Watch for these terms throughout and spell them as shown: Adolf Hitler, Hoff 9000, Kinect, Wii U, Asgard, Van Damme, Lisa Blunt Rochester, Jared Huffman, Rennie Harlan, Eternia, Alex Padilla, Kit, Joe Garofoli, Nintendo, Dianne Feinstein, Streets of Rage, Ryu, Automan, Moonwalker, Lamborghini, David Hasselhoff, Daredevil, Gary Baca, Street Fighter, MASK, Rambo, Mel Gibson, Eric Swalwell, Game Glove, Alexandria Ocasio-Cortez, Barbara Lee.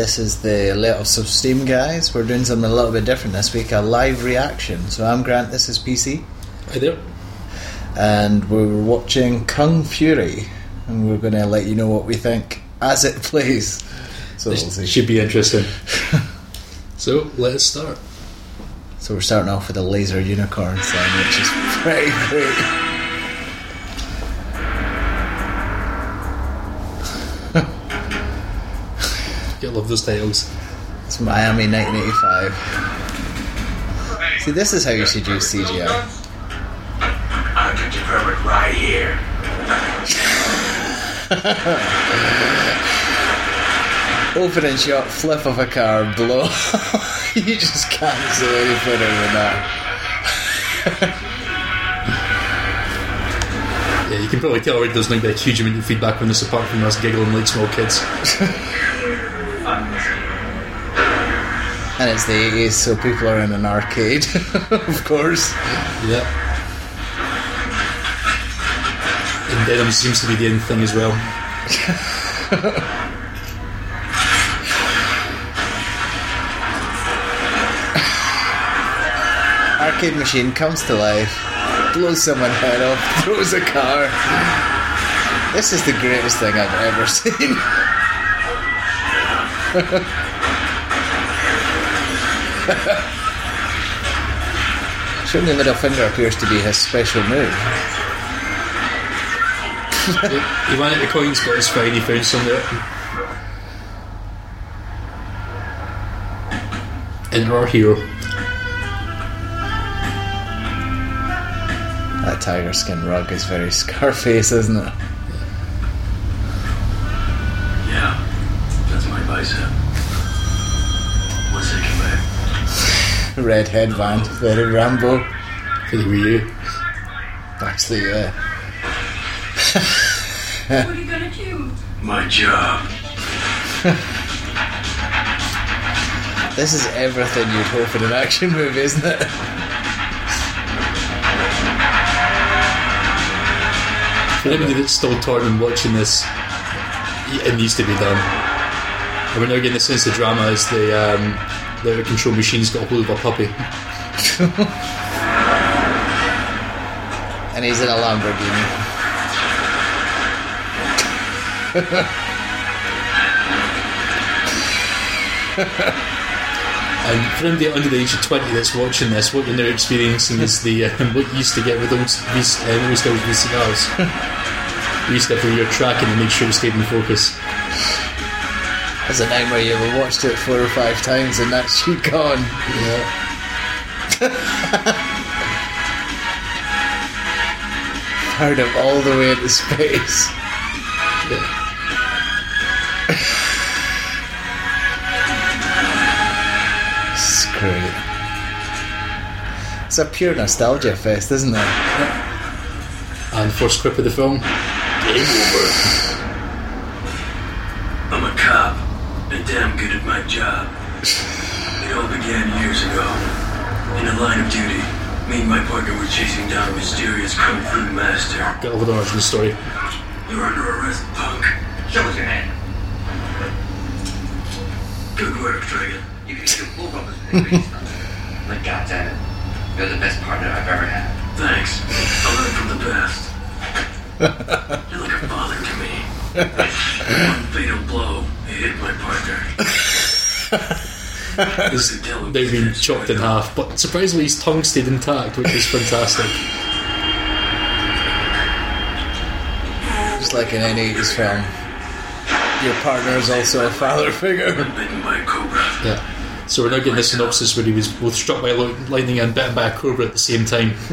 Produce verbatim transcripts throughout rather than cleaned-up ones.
this is the latest of Steam guys. We're doing something a little bit different this week, a live reaction. So I'm Grant, this is P C. Hi there. And we were watching Kung Fury, and we're going to let you know what we think as it plays. So it we'll should be interesting. So let's start. So we're starting off with a laser unicorn sign, which is pretty great. I love those titles. It's Miami nineteen eighty-five. See, this is how you should do C G I. I can confirm it right here. Opening shot, flip of a car, blow. You just can't see any footer with that. Yeah, you can probably tell it doesn't get a huge amount of feedback from this, apart from us giggling like small kids. And it's the eighties, so people are in an arcade, of course. Yep. And denim seems to be the end thing as well. Arcade machine comes to life, blows someone's head off, throws a car. This is the greatest thing I've ever seen. Showing the middle finger appears to be his special move. He went at the coins, got his fine, he found some there. And our hero. That tiger skin rug is very Scarface, isn't it? Yeah, that's my bicep. Red headband, very Rambo. For the Wii U. Actually, yeah. What are you gonna do? My job. This is everything you'd hope in an action movie, isn't it? For anybody that's still torn and watching this, it needs to be done. And we're now getting the sense of drama as the um, the air control machine's got a hold of a puppy. And he's in a Lamborghini. And for anybody under the age of twenty that's watching this, what you're now experiencing is the um, what you used to get with old V C Rs. You used to have to do your tracking and make sure you stayed in focus. That's a nightmare. You ever watched it four or five times and that shit gone. Yeah. Heard him all the way into space. Yeah. Screw it. It's a pure nostalgia fest, isn't it? Yeah. And first clip of the film. Game over. I'm a cop. And damn good at my job. It all began years ago. In the line of duty, me and my partner were chasing down a mysterious kung fu master. Get over the rest of the story. You're under arrest, punk. Show us your hand. Good work, Dragon. You can still move on with me. But goddammit, you're the best partner I've ever had. Thanks. I learned from the past. You're like a father to me. One fatal blow. Hit my partner. They've been chopped in half, but surprisingly his tongue stayed intact, which is fantastic. Just like in any eighties film, your partner is also a father figure. Yeah. So we're now getting the synopsis where he was both struck by lightning and bitten by a cobra at the same time. Saw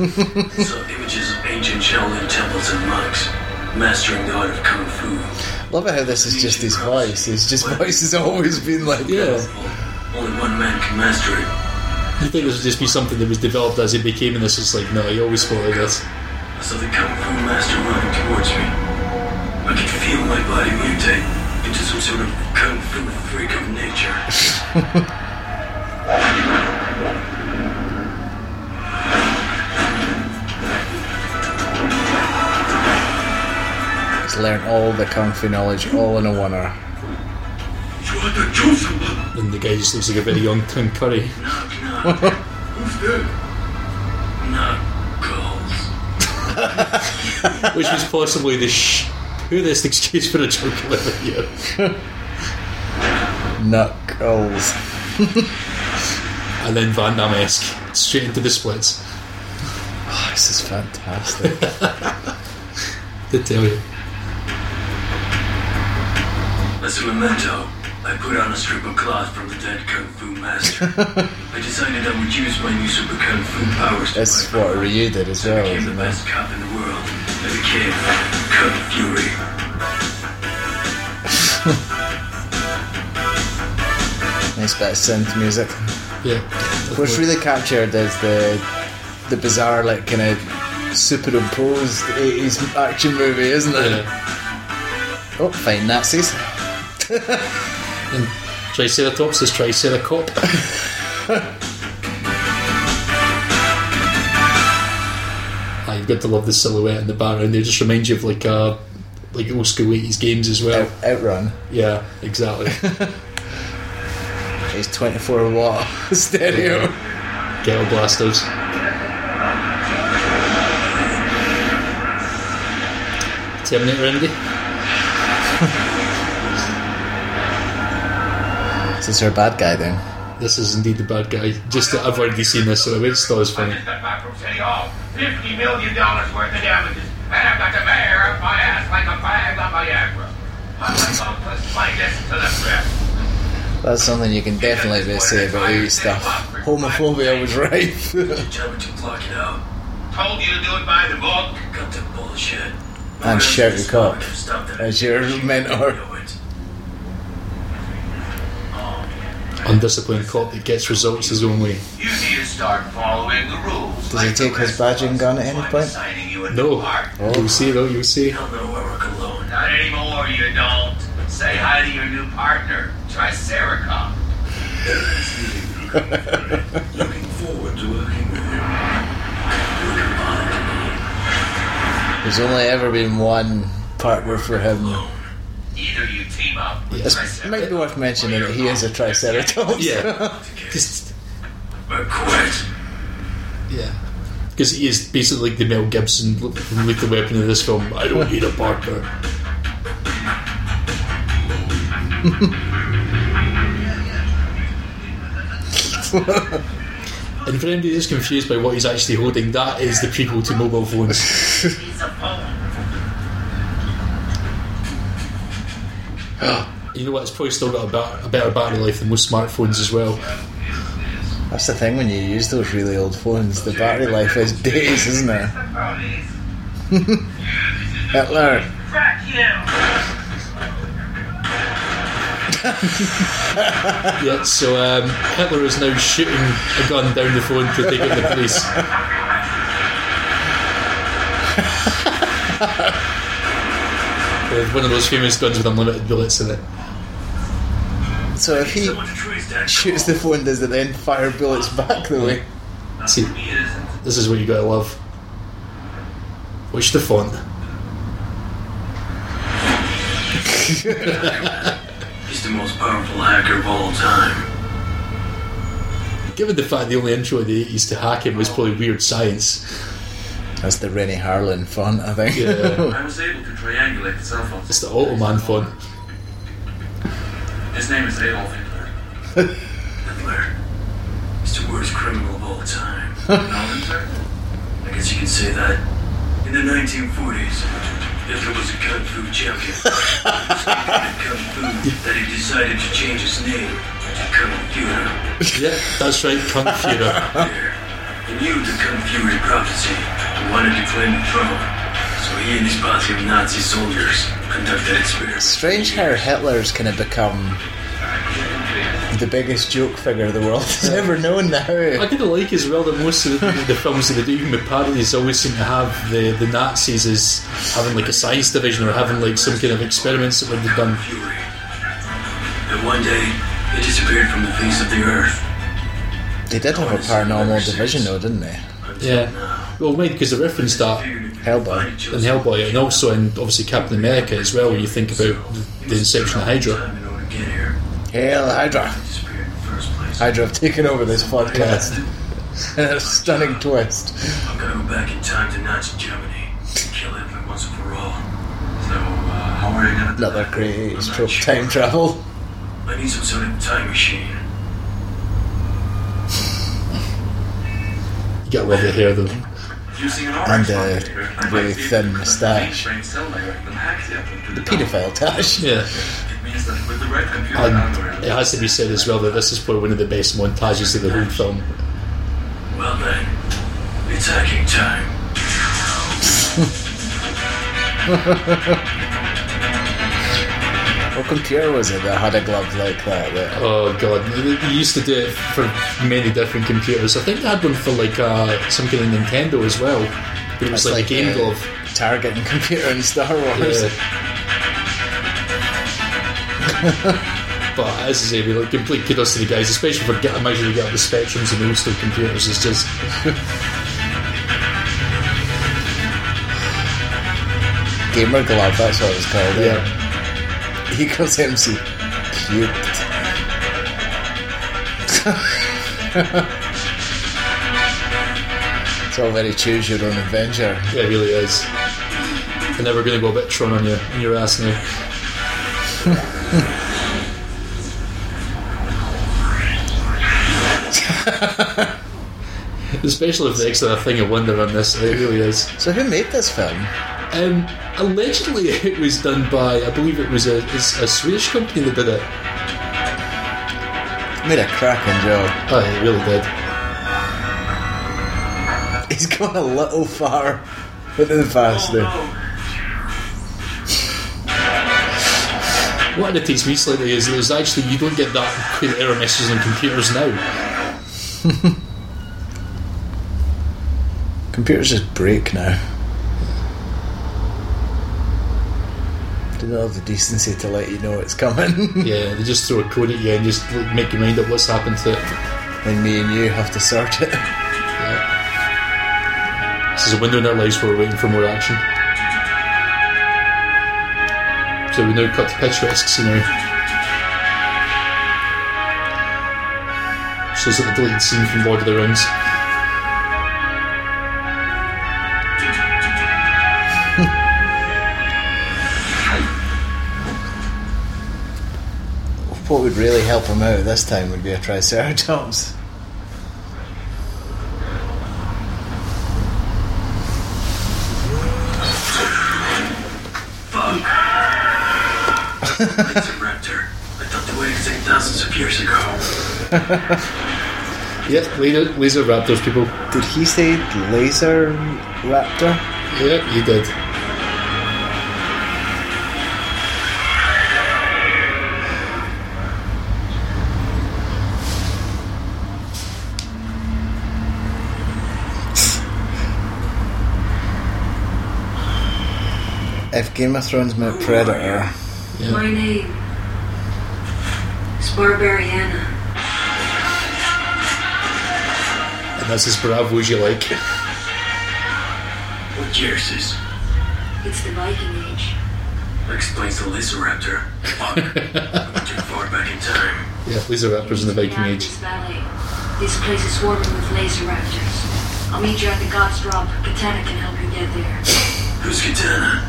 images of ancient Shaolin temples and monks mastering the art of kung fu. Love it how this is just his voice. His just voice has always been like this. Yeah. Only one man can master it. You think this would just be something that was developed as he became, and this is like, no, he always followed this. I saw the kung fu master running towards me. I could feel my body mutate into some sort of kung fu freak of nature. Learn all the kung fu knowledge all in a one hour. And the guy just looks like a very young Tim Curry. Which was possibly the sh- poorest excuse for a joke I've ever heard. Knuckles. And then Van Damme-esque, straight into the splits. Oh, this is fantastic. They tell you. As a memento, I put on a strip of cloth from the dead Kung Fu master. I decided I would use my new super Kung Fu powers. That's what Ryu did as well. I became the best cop in the world. I became Kung Fury. Nice bit of synth music. Yeah. What's really captured is the the bizarre, like, kind of superimposed eighties action movie, isn't it? Yeah. Oh, fine Nazis. And Triceratops is Triceracop. Ah, you've got to love the silhouette in the background. They just remind you of like uh, like old school eighties games as well. Out- Outrun. Yeah, exactly. It's twenty-four watt stereo. Yeah. Ghetto blasters. Terminator Indy. Is this our bad guy then? This is indeed the bad guy. Just that I've already seen this, so it's still as funny. I got back from City Hall. fifty million dollars worth of damages. And I've got the mayor up my ass like a bag on Viagra. I'm going to explain this to the press. That's something you can definitely be say about Wii stuff. Homophobia was right. Told you to do it by the book. Got the bullshit. And shout your cop as your mentor. Undisciplined cop that gets results his own way. You need to start following the rules. Does he take his badge and gun at any point? No. Oh. You'll see though, you'll see. Not anymore, you don't. Say hi to your new partner. Triceracop. Looking forward to working with you. There's only ever been one partner for him. Either you team up. Yes. It might be worth mentioning that he is a Triceratops. Yeah. Just. But quit. Yeah. Because he is basically like the Mel Gibson with the weapon in this film. I don't need a partner. And for anybody who's confused by what he's actually holding, that is the prequel to mobile phones. You know what, it's probably still got a, ba- a better battery life than most smartphones as well. That's the thing when you use those really old phones, the battery life is days, isn't it? Hitler. Fuck you. Yeah, so um, Hitler is now shooting a gun down the phone to take out the police. With one of those famous guns with unlimited bullets in it. So if he shoots the phone, does it then fire bullets back the way? See, this is what you gotta love. Watch the font. He's the most powerful hacker of all time. Given the fact the only intro of the eighties to hacking was probably Weird Science. That's the Rennie Harlan font, I think. Yeah. I was able to triangulate the cell phone. It's the Automan font. His name is Adolf Hitler. Hitler. He's the worst criminal of all time. I guess you can say that. In the nineteen forties... Hitler was a Kung Fu champion. Kung Fu, that he decided to change his name to Kung Fury. Yeah, that's right, Kung Fury. He knew the Kung Fury prophecy and wanted to claim the throne. So he and his posse of Nazi soldiers conducted experiments. Strange how Hitler's kind of become the biggest joke figure the world has ever known now. I kind of like as well that most of the, the films that they do, even with parodies, always seem to have the, the Nazis as having like a science division or having like some kind of experiments that would have done. And one day they disappeared from the face of the earth. They did have a paranormal division though, didn't they? Yeah. Well, mate, because they referenced that Hellboy. In Hellboy, and also in obviously Captain America as well, when you think about the inception of Hydra. Hail Hydra. Hydra have taken over this podcast. A stunning twist. I'm gonna go back in time to Nazi Germany and kill him once and for all. So, uh, how are you gonna do that? Another great stroke sure. Time travel. I need some sort of time machine. You got where they hear them. And a really thin moustache. The paedophile tash. Yeah. And it has to be said as well that this is probably one of the best montages of the whole film. Well then, it's hacking time. What computer was it that had a glove like that? That oh god, they used to do it for many different computers. I think they had one for like uh, some kind of Nintendo as well. But it was like, like Game Glove. Targeting computer in Star Wars. Yeah. But as I say, we like complete kudos to the guys, especially for get, imagine they get up the spectrums and the old school computers. It's just Gamer Glove, that's what it's called. Yeah. Eh? He goes M C puked. It's all very choose your own adventure. Yeah, it really is. They're never going to go a bit Tron on you on your ass now. Especially if the extra thing of wonder on this, it really is. So who made this film? Um, allegedly it was done by, I believe it was a, a Swedish company that did it. Made a cracking job. Oh, it really did. He's gone a little far into the past now. Oh, no. What irritates me slightly is there's actually, you don't get that kind of error messages on computers now. Computers just break now. They don't have the decency to let you know it's coming. Yeah, they just throw a code at you and just make your mind up what's happened to it. And me and you have to sort it. Yeah. This is a window in our lives where we're waiting for more action. So we now cut to picturesque scenery. So it's like the deleted scene from Lord of the Rings. What would really help him out this time would be a Triceratops. Fuck. It's a raptor. I thought the way it took thousands of years ago. Yep, laser, laser raptors, people. Did he say laser raptor? Yep, he did. If Game of Thrones meant Predator. Yeah. My name is Barbariana. And that's as bravo as you like. What year is this? It's the Viking Age. That explains the Lizaraptor. Fuck. I went too far back in time. Yeah, Lizaraptors in the Viking Age. This place is swarming with Lizaraptors. I'll meet you at the God's Drop. Katana can help you get there. Who's Katana?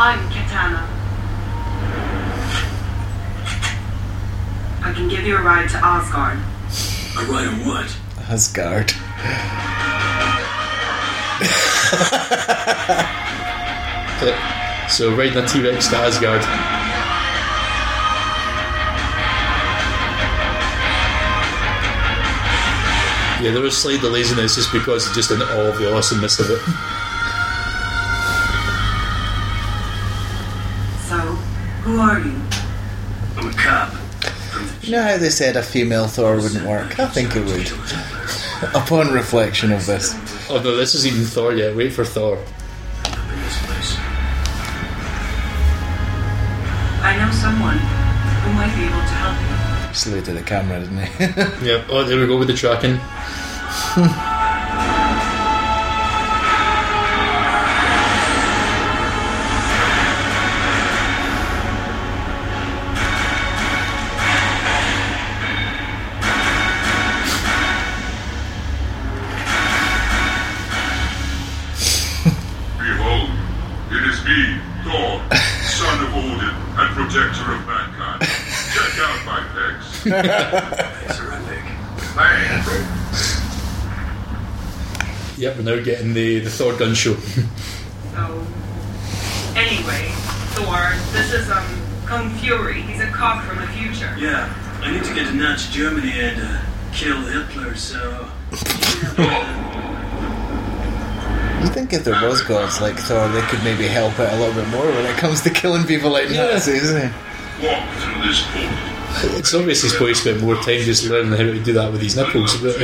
I'm Katana. I can give you a ride to Asgard. A ride on what? Asgard. So riding a T-Rex to Asgard. Yeah, there was slight delays in this just because it's just in all of the awesomeness of it. Who are you? I'm a cop. You know how they said a female Thor wouldn't work? I think it would. Upon reflection of this. Oh no, this isn't even Thor yet. Wait for Thor. I know someone who might be able to help you. Slid to the camera, didn't he? Yep. Oh, there we go with the tracking. protector of mankind. Check out my pics. It's horrific. Man. Yep, we're now getting the, the Thor gun show. So, anyway, Thor, this is um Kung Fury. He's a cop from the future. Yeah, I need to get to Nazi Germany and uh, kill Hitler, so... You think if there was gods like Thor, they could maybe help out a little bit more when it comes to killing people like yeah. Nazis, isn't it? Walk through this portal. It's obvious he's probably spent more time just learning how to do that with his nipples, but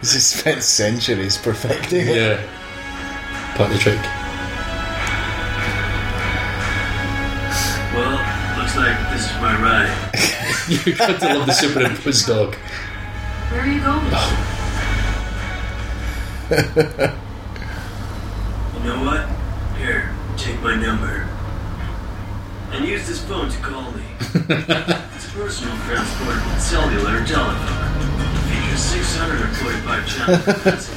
he's just spent centuries perfecting it. Yeah. Part of the trick. Well, looks like this is my ride. You've got to love the superimposed dog. Where are you going? Oh. You know what? Here, take my number. And use this phone to call me. It's personal, transportable, cellular telephone. Features six hundred forty-five channels.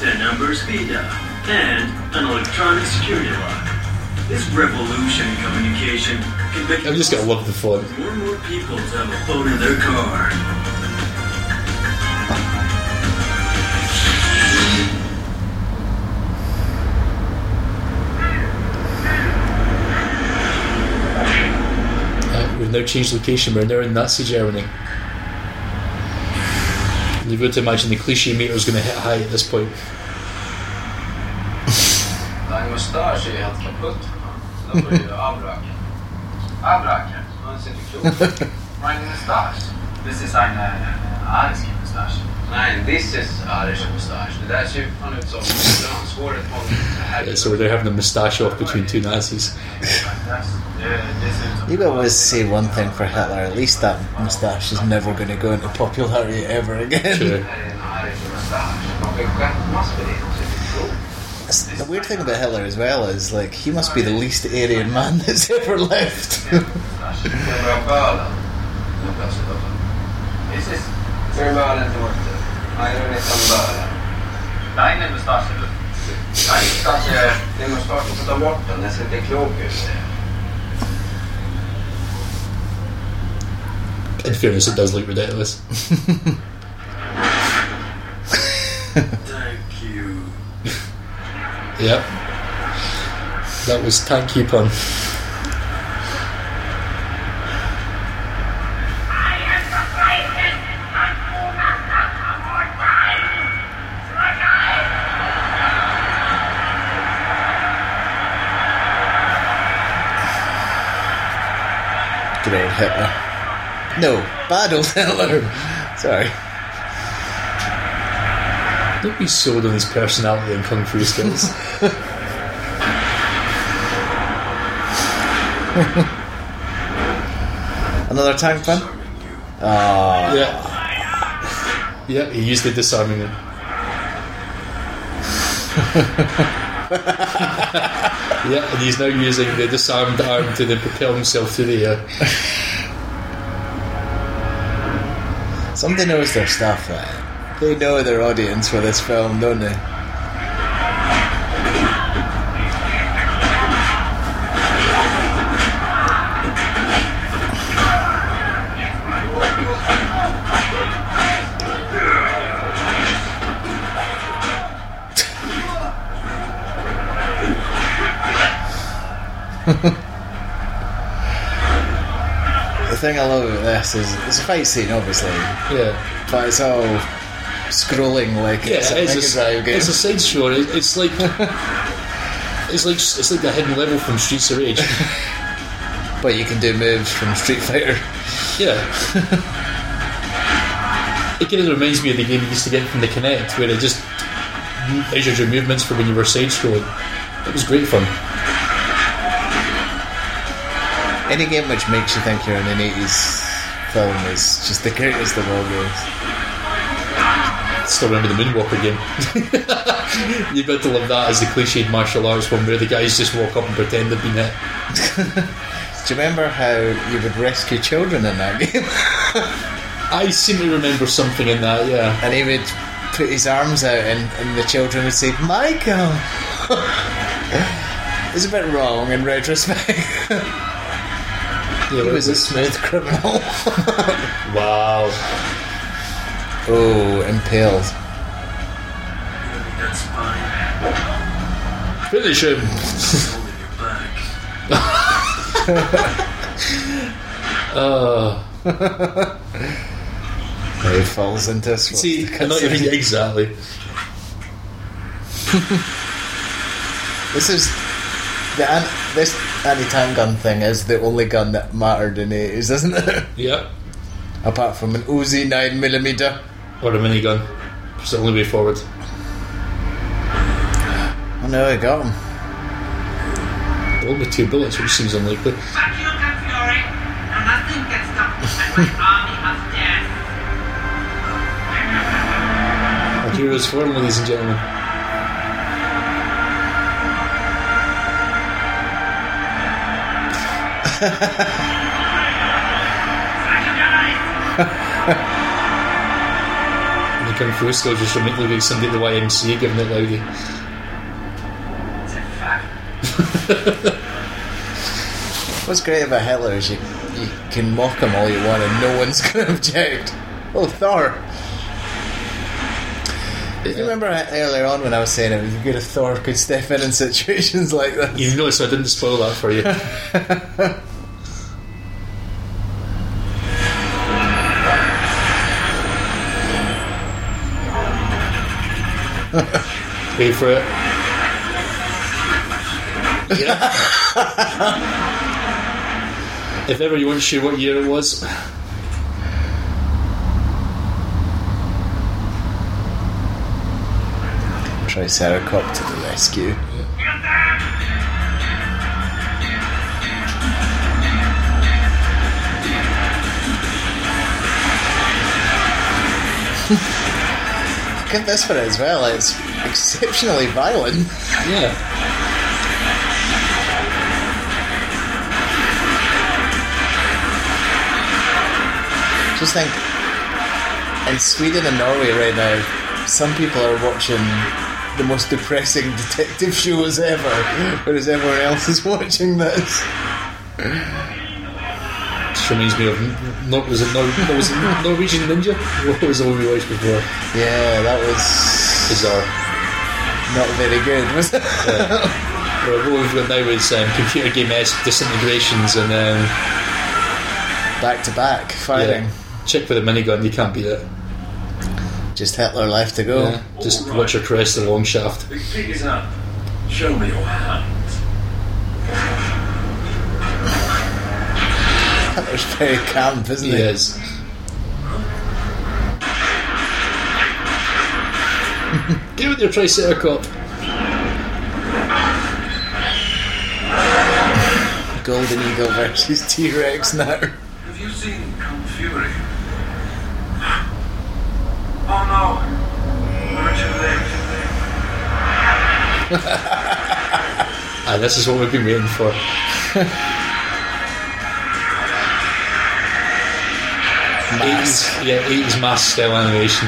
ten numbers, speed dial, and an electronic security lock. This revolution in communication can make... I'm just gonna love the phone. More and more people to have a phone in their car. We've now changed location, we're now in Nazi Germany. And you've got to imagine the cliche meter's going to hit high at this point. Dein Mustache är helt kaputt. Den börjar avdraken. Avdraken? Den ser inte klok. Mein Mustache? This is ein arisk mustache. Nej, this is arisk mustache. Det där ser fan ut som svåret på. So they're having a mustache off between two Nazis. You always say one thing for Hitler, at least that moustache is never going to go into popularity ever again. Sure. The weird thing about Hitler as well is, like, he must be the least Aryan man that's ever lived. In fairness, it does look ridiculous. Thank you. Yep. That was thank you pun. Good old Hitler. No, bad old Hitler. Sorry. Don't be sold on his personality and kung fu skills. Another tank pun? Ah. Yeah. Yeah, he used the disarming it. Yeah, and he's now using the disarmed arm to then propel himself through the air. Somebody knows their stuff, right? They know their audience for this film, don't they? The thing I love about this is it's a fight scene, obviously. Yeah, but it's all scrolling like yeah, it's, it's, a, a, it's a side scroll. It, it's like it's like it's like the hidden level from Streets of Rage, but you can do moves from Street Fighter. Yeah, it kind of reminds me of the game you used to get from the Kinect, where it just measured your movements for when you were side scrolling. It was great fun. Any game which makes you think you're in an eighties film is just the greatest of all games. Still remember the Moonwalker game. You've got to love that as the cliched martial arts one where the guys just walk up and pretend they've been hit. Do you remember how you would rescue children in that game? I seem to remember something in that, yeah. And he would put his arms out and, and the children would say, Michael! is a bit wrong in retrospect. Yeah, he was a smooth criminal. Wow. Oh, impaled. That's fine. Finish him. Oh. He falls into a swamp. See, not even exactly. This is the an- this anti-tank gun thing is the only gun that mattered in the eighties, isn't it? Yeah. Apart from an Uzi nine millimeter or a minigun. It's the only way forward. I know I got him. Only two bullets, which seems unlikely. Back you, Kung Fury, and nothing gets done. My army of death. Our heroes for him, ladies and gentlemen. The Kung Fu skills just make me like somebody at the Y M C A giving it loudly. What's great about Hitler is you, you can mock him all you want and no one's going to object. Oh, Thor. Do you remember earlier on when I was saying it was good if Thor could step in in situations like this? You noticed I didn't spoil that for you. Wait for it. Yeah. If ever you weren't sure what year it was. Triceracop to the rescue. Look at this for it as well, it's exceptionally violent. Yeah. Just think, in Sweden and Norway right now, some people are watching the most depressing detective shows ever, whereas everyone else is watching this. This reminds me of Nor- was it Nor- was it Norwegian Ninja? What was the one we watched before? Yeah, that was bizarre. Not very good, was it? Yeah. Well, what we've got now is um, computer game-esque disintegrations and um, back-to-back firing. Yeah. Check with a minigun, you can't beat it. Just Hitler left to go. Yeah, just right. Watch her caress the long shaft. Big pig is up. Show me your hand. Hitler's very camp, isn't he? He is. Get with your Triceracop. Golden Eagle versus T-Rex now. Have you seen Kung Fury? Oh no! We're too late. Ah, this is what we've been waiting for. eighties, yeah, eighties mass style animation.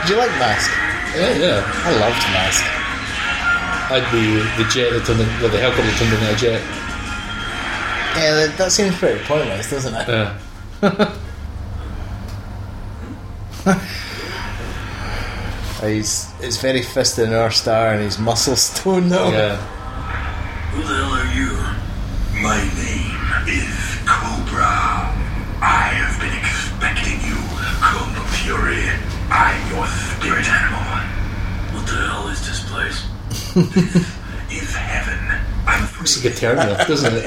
Did you like M A S K? Yeah, yeah. I loved M A S K. I had the the jet that turned into, the helicopter turned into a jet. Yeah, that, that seems pretty pointless, doesn't it? Yeah. he's it's very fisted in our star and his muscles toned though. Yeah. Who the hell are you? My name is Cobra. I have been expecting you, Kung Fury. I'm your spirit animal. What the hell is this place? This is heaven. I'm it's like Eternia, doesn't it?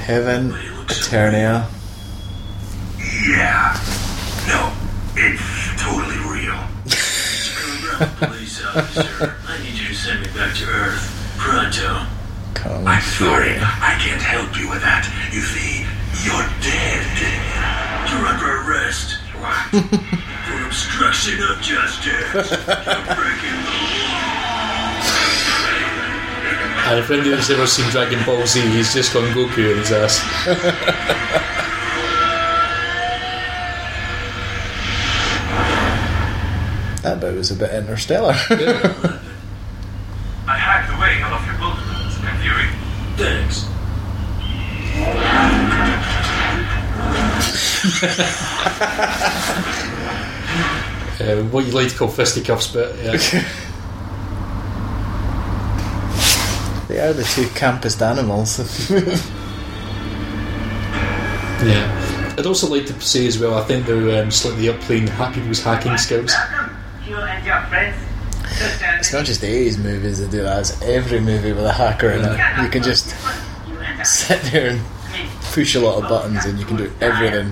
Heaven. Eternia. Yeah. No, it's totally real. Mister Cobra, police officer, I need you to send me back to Earth. Pronto. Come I'm sorry, here. I can't help you with that. You see, you're dead. You're under arrest. For obstruction of justice. You're breaking the law. And if anyone's ever seen Dragon Ball Z, he's just gone Goku in his ass. That bit was a bit interstellar. Yeah. I hacked away out of your book, Kung Fury. Thanks. uh, what you like to call fisticuffs, but yeah. They are the two campest animals. Yeah, I'd also like to say as well, I think they're um, slightly upplaying Happy Wheels hacking skills. It's not just the eighties movies that do that, it's every movie with a hacker in it. You can just sit there and push a lot of buttons and you can do everything.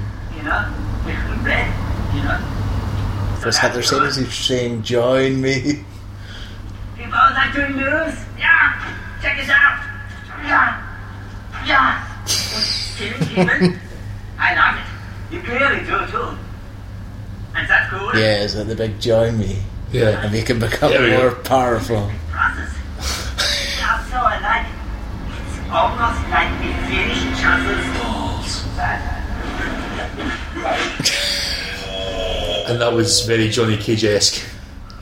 First Hitler said, is he saying, join me? People like doing moves? Yeah! Check us out! Yeah! Yeah! Killing humans? I love it. You clearly do too. And that's cool. Yeah, so the big join me. Yeah. And they can become yeah, more yeah. powerful. That's how I like it. It's almost like we finish each other's balls. And that was very Johnny Cage-esque.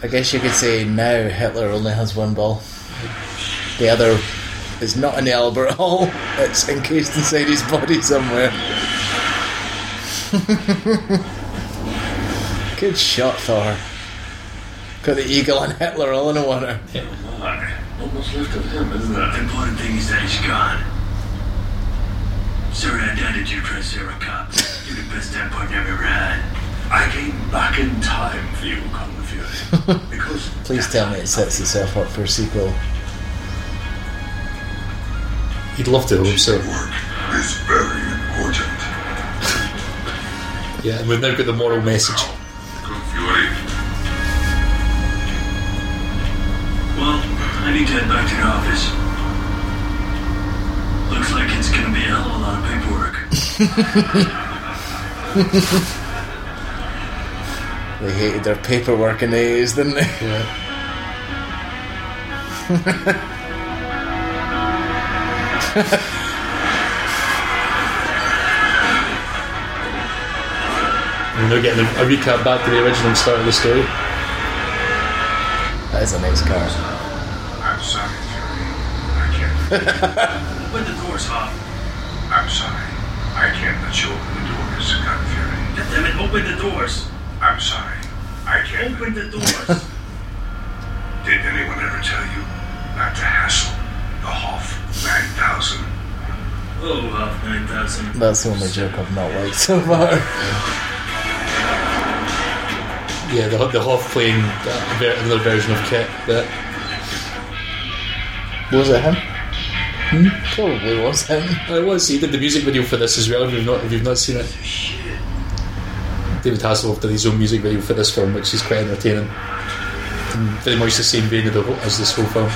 I guess you could say now Hitler only has one ball. The other is not an elbow at all. It's encased inside his body somewhere. Good shot, Thor. Got the eagle and Hitler all in the water. Yeah. Oh, almost left of him, isn't it? The important thing is that he's gone. Sorry I doubted you, Triceracop. You're the best damn partner I've ever had. I came back in time for you, Kung Fury. Because please tell me it sets itself up for a sequel. He'd love to hope so. Work is very important. Yeah, and we've now got the moral message. Kung Fury. Well, I need to head back to the office. Looks like it's going to be a hell of a lot of paperwork. They hated their paperwork in the eighties, didn't they? Yeah. We're now getting a recap back to the original start of the story. That is a nice car. I'm sorry, Fury. I can't. Open the doors, Hoff. I'm sorry. I can't let you open the doors, Kung Fury. God damn it, open the doors. I'm sorry. I can't. Open the doors. Did anyone ever tell you not to hassle the Hoff nine thousand. Oh, Hoff nine thousand. That's the only joke I've not liked so far. Yeah, the, the Hoff playing that, another version of Kit. That was it him? Hmm? Probably was him. It was. He did the music video for this as well. If you've not, if you've not seen it, David Hasselhoff did his own music video for this film, which is quite entertaining. And very much the same vein of the, as this whole film.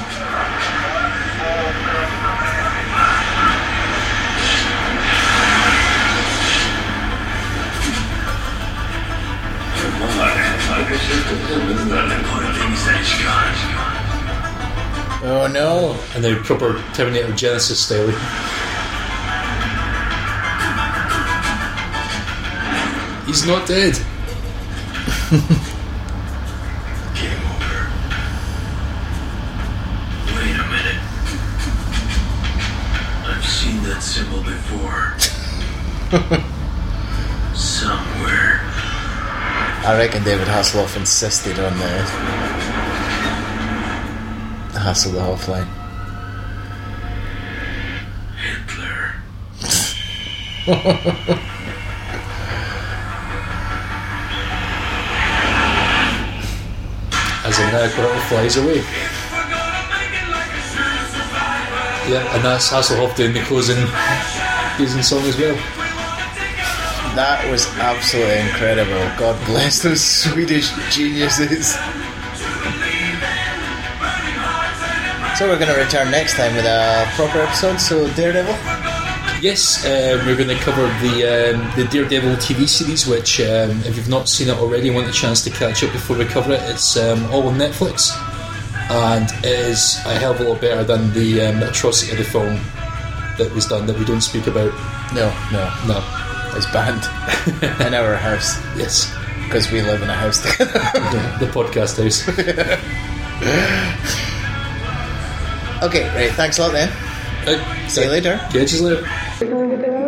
Oh no! And the proper Terminator Genesis style. He's not dead. Game over. Wait a minute. I've seen that symbol before. Somewhere. I reckon David Hasselhoff insisted on the Hassle the Hoff line. Hitler. As a now flies away. Yeah, and that's Hasselhoff doing the closing closing song as well. That was absolutely incredible. God bless those Swedish geniuses. So we're going to return next time with a proper episode. So Daredevil. Yes, uh, we're going to cover the um, the Daredevil T V series, which um, if you've not seen it already, want the chance to catch up before we cover it. It's um, all on Netflix, and it is a hell of a lot better than the um, atrocity of the film that was done that we don't speak about. No, no, no. It's banned in our house. Yes. Because we live in a house together. the, the podcast house. Okay, right, thanks a lot then. Uh, See you later. Catch you later.